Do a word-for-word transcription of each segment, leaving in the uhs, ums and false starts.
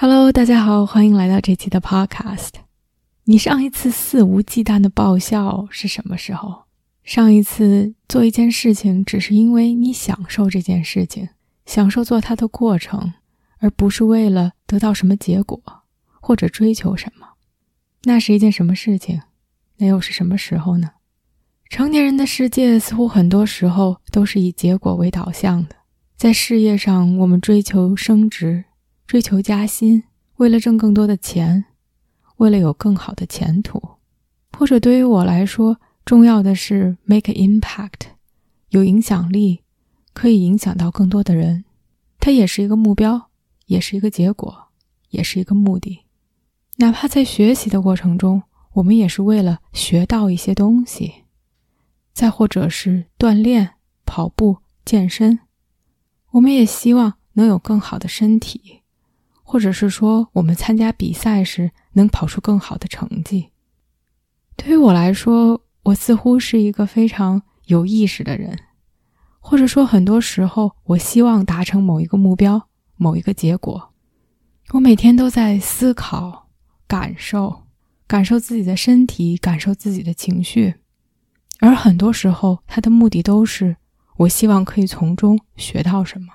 Hello， 大家好，欢迎来到这期的 podcast。你上一次肆无忌惮的爆笑是什么时候？上一次做一件事情只是因为你享受这件事情，享受做它的过程，而不是为了得到什么结果，或者追求什么。那是一件什么事情？那又是什么时候呢？成年人的世界似乎很多时候都是以结果为导向的。在事业上，我们追求升职，追求加薪，为了挣更多的钱，为了有更好的前途。或者对于我来说，重要的是 make an impact， 有影响力，可以影响到更多的人。它也是一个目标，也是一个结果，也是一个目的。哪怕在学习的过程中，我们也是为了学到一些东西。再或者是锻炼、跑步、健身，我们也希望能有更好的身体，或者是说我们参加比赛时能跑出更好的成绩。对于我来说，我似乎是一个非常有意识的人，或者说很多时候我希望达成某一个目标，某一个结果。我每天都在思考，感受感受自己的身体，感受自己的情绪，而很多时候它的目的都是我希望可以从中学到什么，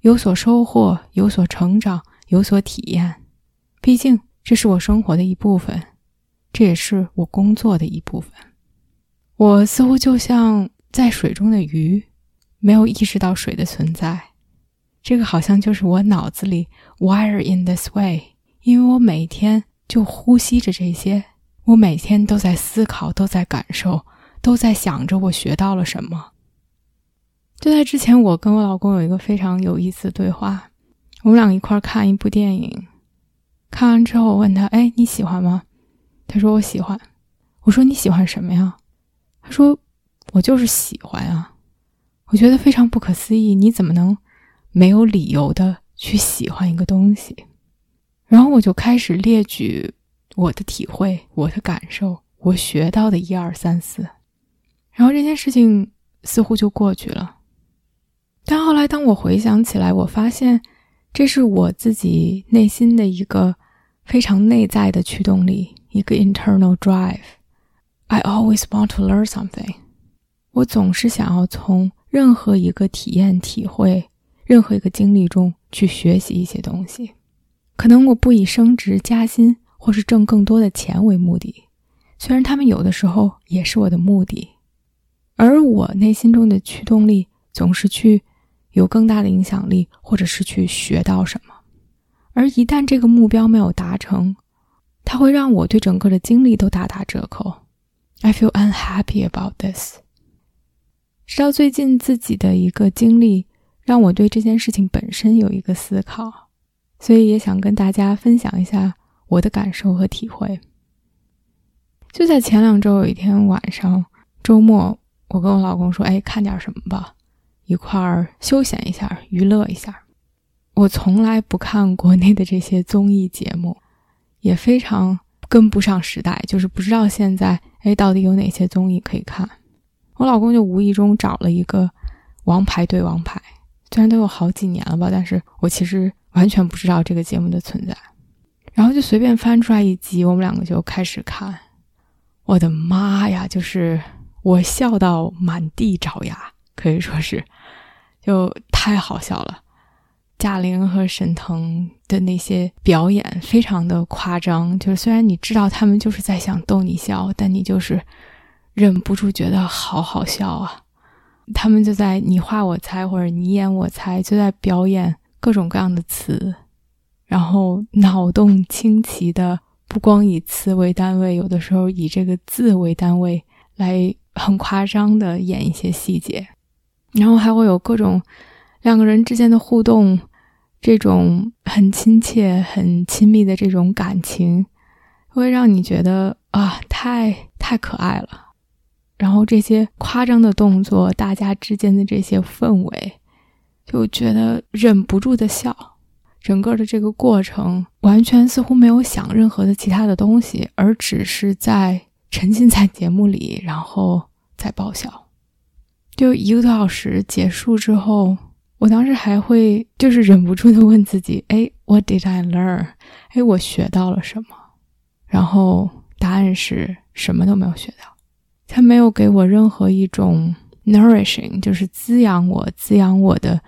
有所收获，有所成长，有所体验。毕竟这是我生活的一部分，这也是我工作的一部分。我似乎就像在水中的鱼，没有意识到水的存在。这个好像就是我脑子里 wire in this way， 因为我每天就呼吸着这些，我每天都在思考，都在感受，都在想着我学到了什么。就在之前，我跟我老公有一个非常有意思的对话。我们俩一块看一部电影，看完之后我问他，哎，你喜欢吗？他说我喜欢。我说你喜欢什么呀？他说我就是喜欢啊。我觉得非常不可思议，你怎么能没有理由的去喜欢一个东西？然后我就开始列举我的体会，我的感受，我学到的一二三四，然后这件事情似乎就过去了。但后来当我回想起来，我发现这是我自己内心的一个非常内在的驱动力，一个 internal drive。 I always want to learn something。 我总是想要从任何一个体验、体会，任何一个经历中去学习一些东西。可能我不以升职、加薪或是挣更多的钱为目的，虽然他们有的时候也是我的目的，而我内心中的驱动力总是去有更大的影响力，或者是去学到什么。而一旦这个目标没有达成，它会让我对整个的经历都大打折扣。 I feel unhappy about this。 直到最近自己的一个经历让我对这件事情本身有一个思考，所以也想跟大家分享一下我的感受和体会。就在前两周有一天晚上，周末，我跟我老公说，哎，看点什么吧，一块儿休闲一下，娱乐一下。我从来不看国内的这些综艺节目，也非常跟不上时代，就是不知道现在，哎，到底有哪些综艺可以看。我老公就无意中找了一个王牌对王牌，虽然都有好几年了吧，但是我其实完全不知道这个节目的存在。然后就随便翻出来一集，我们两个就开始看。我的妈呀，就是我笑到满地找牙，可以说是就太好笑了。贾玲和沈腾的那些表演非常的夸张，就是虽然你知道他们就是在想逗你笑，但你就是忍不住觉得好好笑啊。他们就在你画我猜或者你演我猜，就在表演各种各样的词，然后脑洞清奇的，不光以词为单位，有的时候以这个字为单位来很夸张的演一些细节。然后还会有各种两个人之间的互动，这种很亲切很亲密的这种感情会让你觉得啊，太太可爱了。然后这些夸张的动作，大家之间的这些氛围，就觉得忍不住的笑。整个的这个过程完全似乎没有想任何的其他的东西，而只是在沉浸在节目里，然后再爆笑。就一个多小时结束之后，我当时还会就是忍不住的问自己，哎 what did I learn？ 哎，我学到了什么？然后答案是什么都没有学到。它没有给我任何一种 nourishing， 就是滋养我滋养我的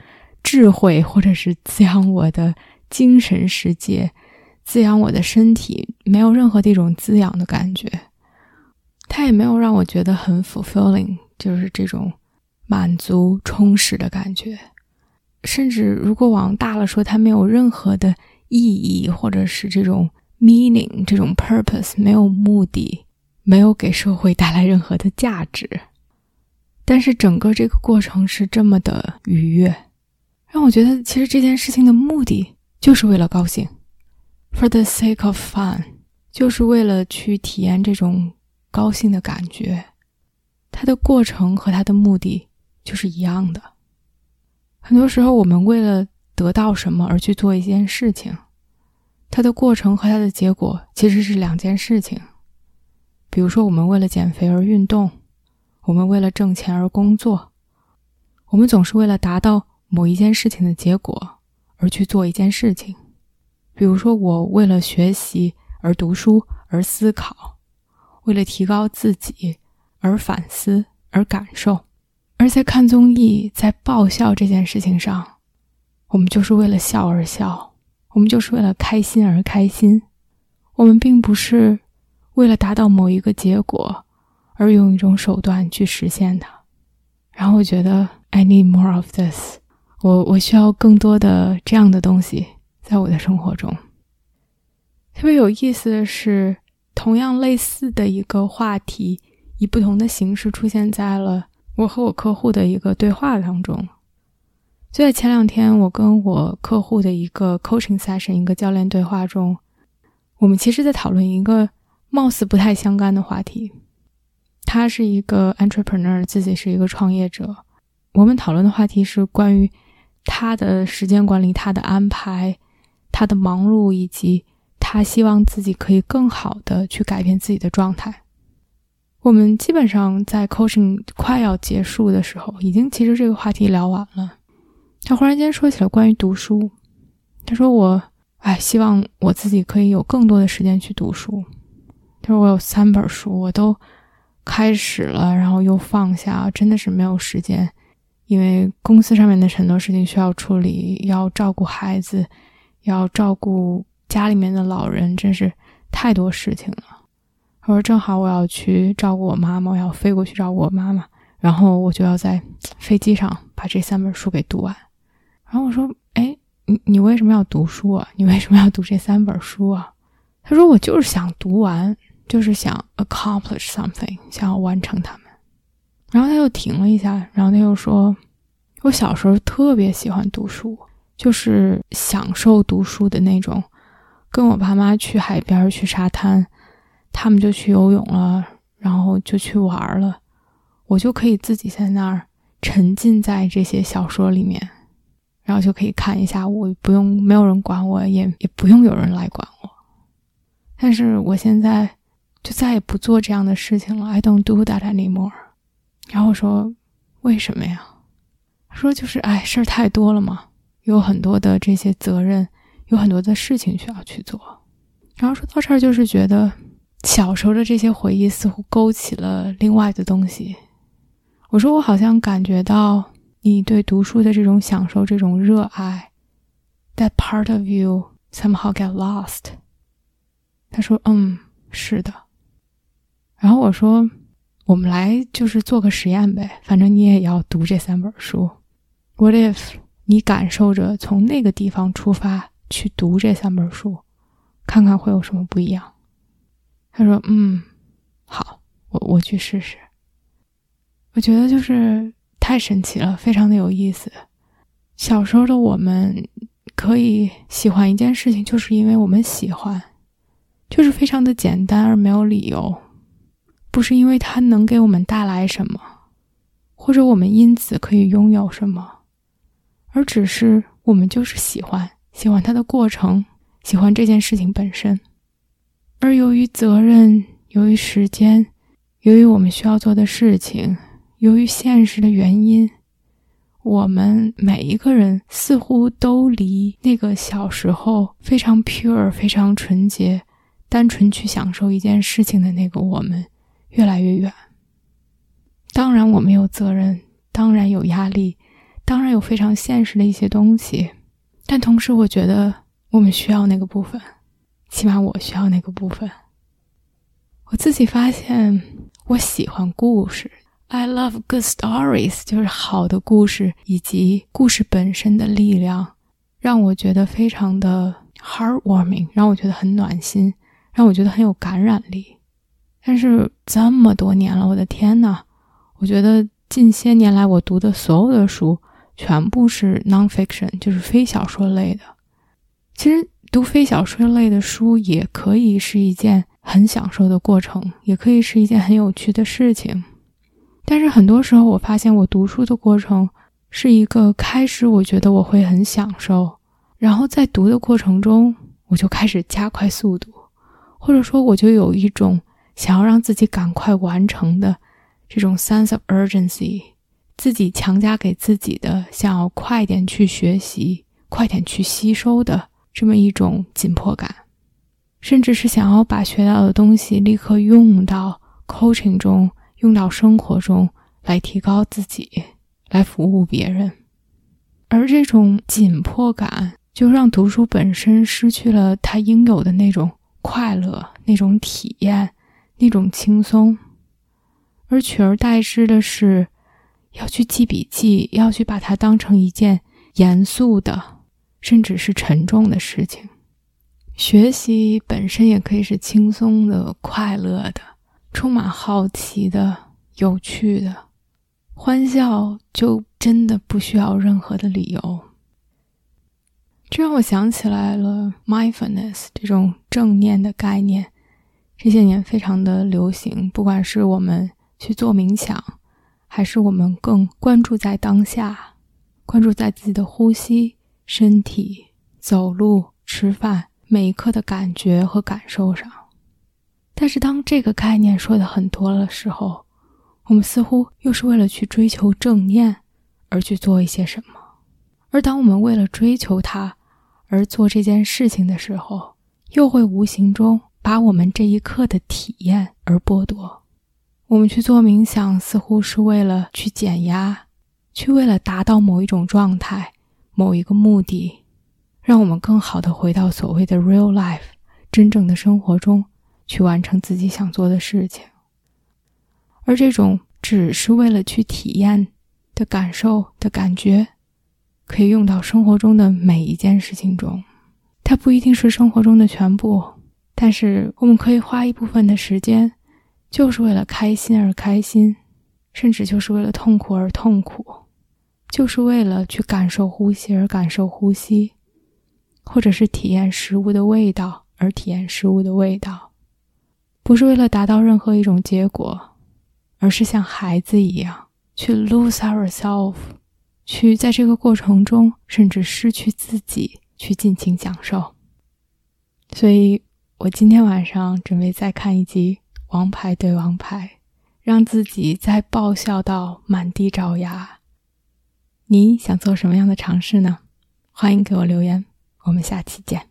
智慧，或者是滋养我的精神世界，滋养我的身体，没有任何的一种滋养的感觉。它也没有让我觉得很 fulfilling， 就是这种满足充实的感觉。甚至如果往大了说，它没有任何的意义，或者是这种 meaning， 这种 purpose， 没有目的，没有给社会带来任何的价值。但是整个这个过程是这么的愉悦，让我觉得其实这件事情的目的就是为了高兴， for the sake of fun， 就是为了去体验这种高兴的感觉。它的过程和它的目的就是一样的。很多时候我们为了得到什么而去做一件事情，它的过程和它的结果其实是两件事情。比如说我们为了减肥而运动，我们为了挣钱而工作，我们总是为了达到某一件事情的结果而去做一件事情。比如说我为了学习而读书而思考，为了提高自己而反思而感受。而在看综艺在爆笑这件事情上，我们就是为了笑而笑，我们就是为了开心而开心。我们并不是为了达到某一个结果而用一种手段去实现它。然后我觉得 I need more of this， 我我需要更多的这样的东西在我的生活中。特别有意思的是，同样类似的一个话题以不同的形式出现在了我和我客户的一个对话当中。就在前两天我跟我客户的一个 coaching session， 一个教练对话中，我们其实在讨论一个貌似不太相干的话题。他是一个 entrepreneur， 自己是一个创业者。我们讨论的话题是关于他的时间管理，他的安排，他的忙碌，以及他希望自己可以更好的去改变自己的状态。我们基本上在 coaching 快要结束的时候，已经其实这个话题聊完了。他忽然间说起了关于读书。他说我哎，希望我自己可以有更多的时间去读书。就是我有三本书我都开始了，然后又放下，真的是没有时间，因为公司上面的很多事情需要处理，要照顾孩子，要照顾家里面的老人，真是太多事情了。我说正好我要去照顾我妈妈，我要飞过去照顾我妈妈，然后我就要在飞机上把这三本书给读完。然后我说诶，你你为什么要读书啊？你为什么要读这三本书啊？他说我就是想读完，就是想 accomplish something， 想要完成他们。然后他又停了一下，然后他又说我小时候特别喜欢读书，就是享受读书的那种。跟我爸妈去海边去沙滩，他们就去游泳了，然后就去玩了，我就可以自己在那儿沉浸在这些小说里面，然后就可以看一下，我不用没有人管我，也也不用有人来管我。但是我现在就再也不做这样的事情了， I don't do that anymore。 然后我说为什么呀？他说就是哎，事儿太多了嘛，有很多的这些责任，有很多的事情需要去做。然后说到这儿，就是觉得小时候的这些回忆似乎勾起了另外的东西。我说我好像感觉到你对读书的这种享受，这种热爱， that part of you somehow get lost。 他说嗯，是的。然后我说我们来就是做个实验呗，反正你也要读这三本书， what if 你感受着从那个地方出发去读这三本书，看看会有什么不一样。他说嗯，好，我我去试试。我觉得就是太神奇了，非常的有意思。小时候的我们可以喜欢一件事情，就是因为我们喜欢，就是非常的简单而没有理由，不是因为它能给我们带来什么，或者我们因此可以拥有什么，而只是我们就是喜欢，喜欢它的过程，喜欢这件事情本身。而由于责任，由于时间，由于我们需要做的事情，由于现实的原因，我们每一个人似乎都离那个小时候非常 pure 非常纯洁单纯去享受一件事情的那个我们越来越远。当然我们有责任，当然有压力，当然有非常现实的一些东西，但同时我觉得我们需要那个部分，起码我需要那个部分。我自己发现我喜欢故事，I love good stories， 就是好的故事以及故事本身的力量，让我觉得非常的 heartwarming， 让我觉得很暖心，让我觉得很有感染力。但是这么多年了，我的天哪，我觉得近些年来我读的所有的书全部是 non-fiction， 就是非小说类的。其实读非小说类的书也可以是一件很享受的过程，也可以是一件很有趣的事情。但是很多时候我发现我读书的过程是一个开始我觉得我会很享受，然后在读的过程中我就开始加快速度，或者说我就有一种想要让自己赶快完成的这种 sense of urgency， 自己强加给自己的想要快点去学习快点去吸收的这么一种紧迫感，甚至是想要把学到的东西立刻用到 coaching 中，用到生活中，来提高自己，来服务别人。而这种紧迫感就让读书本身失去了它应有的那种快乐，那种体验，那种轻松，而取而代之的是要去记笔记，要去把它当成一件严肃的甚至是沉重的事情。学习本身也可以是轻松的、快乐的，充满好奇的、有趣的，欢笑就真的不需要任何的理由。这让我想起来了 mindfulness 这种正念的概念，这些年非常的流行，不管是我们去做冥想，还是我们更关注在当下，关注在自己的呼吸、身体、走路、吃饭，每一刻的感觉和感受上。但是当这个概念说的很多的时候，我们似乎又是为了去追求正念而去做一些什么。而当我们为了追求它而做这件事情的时候，又会无形中把我们这一刻的体验而剥夺。我们去做冥想似乎是为了去减压，去为了达到某一种状态，某一个目的，让我们更好地回到所谓的 real life， 真正的生活中去完成自己想做的事情。而这种只是为了去体验的感受的感觉，可以用到生活中的每一件事情中。它不一定是生活中的全部，但是我们可以花一部分的时间就是为了开心而开心，甚至就是为了痛苦而痛苦，就是为了去感受呼吸而感受呼吸，或者是体验食物的味道而体验食物的味道。不是为了达到任何一种结果，而是像孩子一样去 lose ourselves， 去在这个过程中甚至失去自己，去尽情享受。所以我今天晚上准备再看一集王牌对王牌，让自己再爆笑到满地找牙。你想做什么样的尝试呢？欢迎给我留言，我们下期见。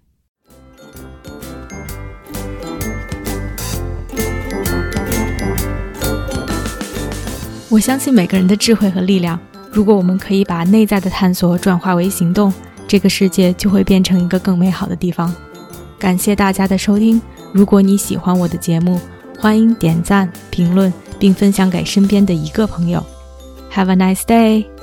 我相信每个人的智慧和力量，如果我们可以把内在的探索转化为行动，这个世界就会变成一个更美好的地方。感谢大家的收听，如果你喜欢我的节目，欢迎点赞、评论，并分享给身边的一个朋友。 Have a nice day!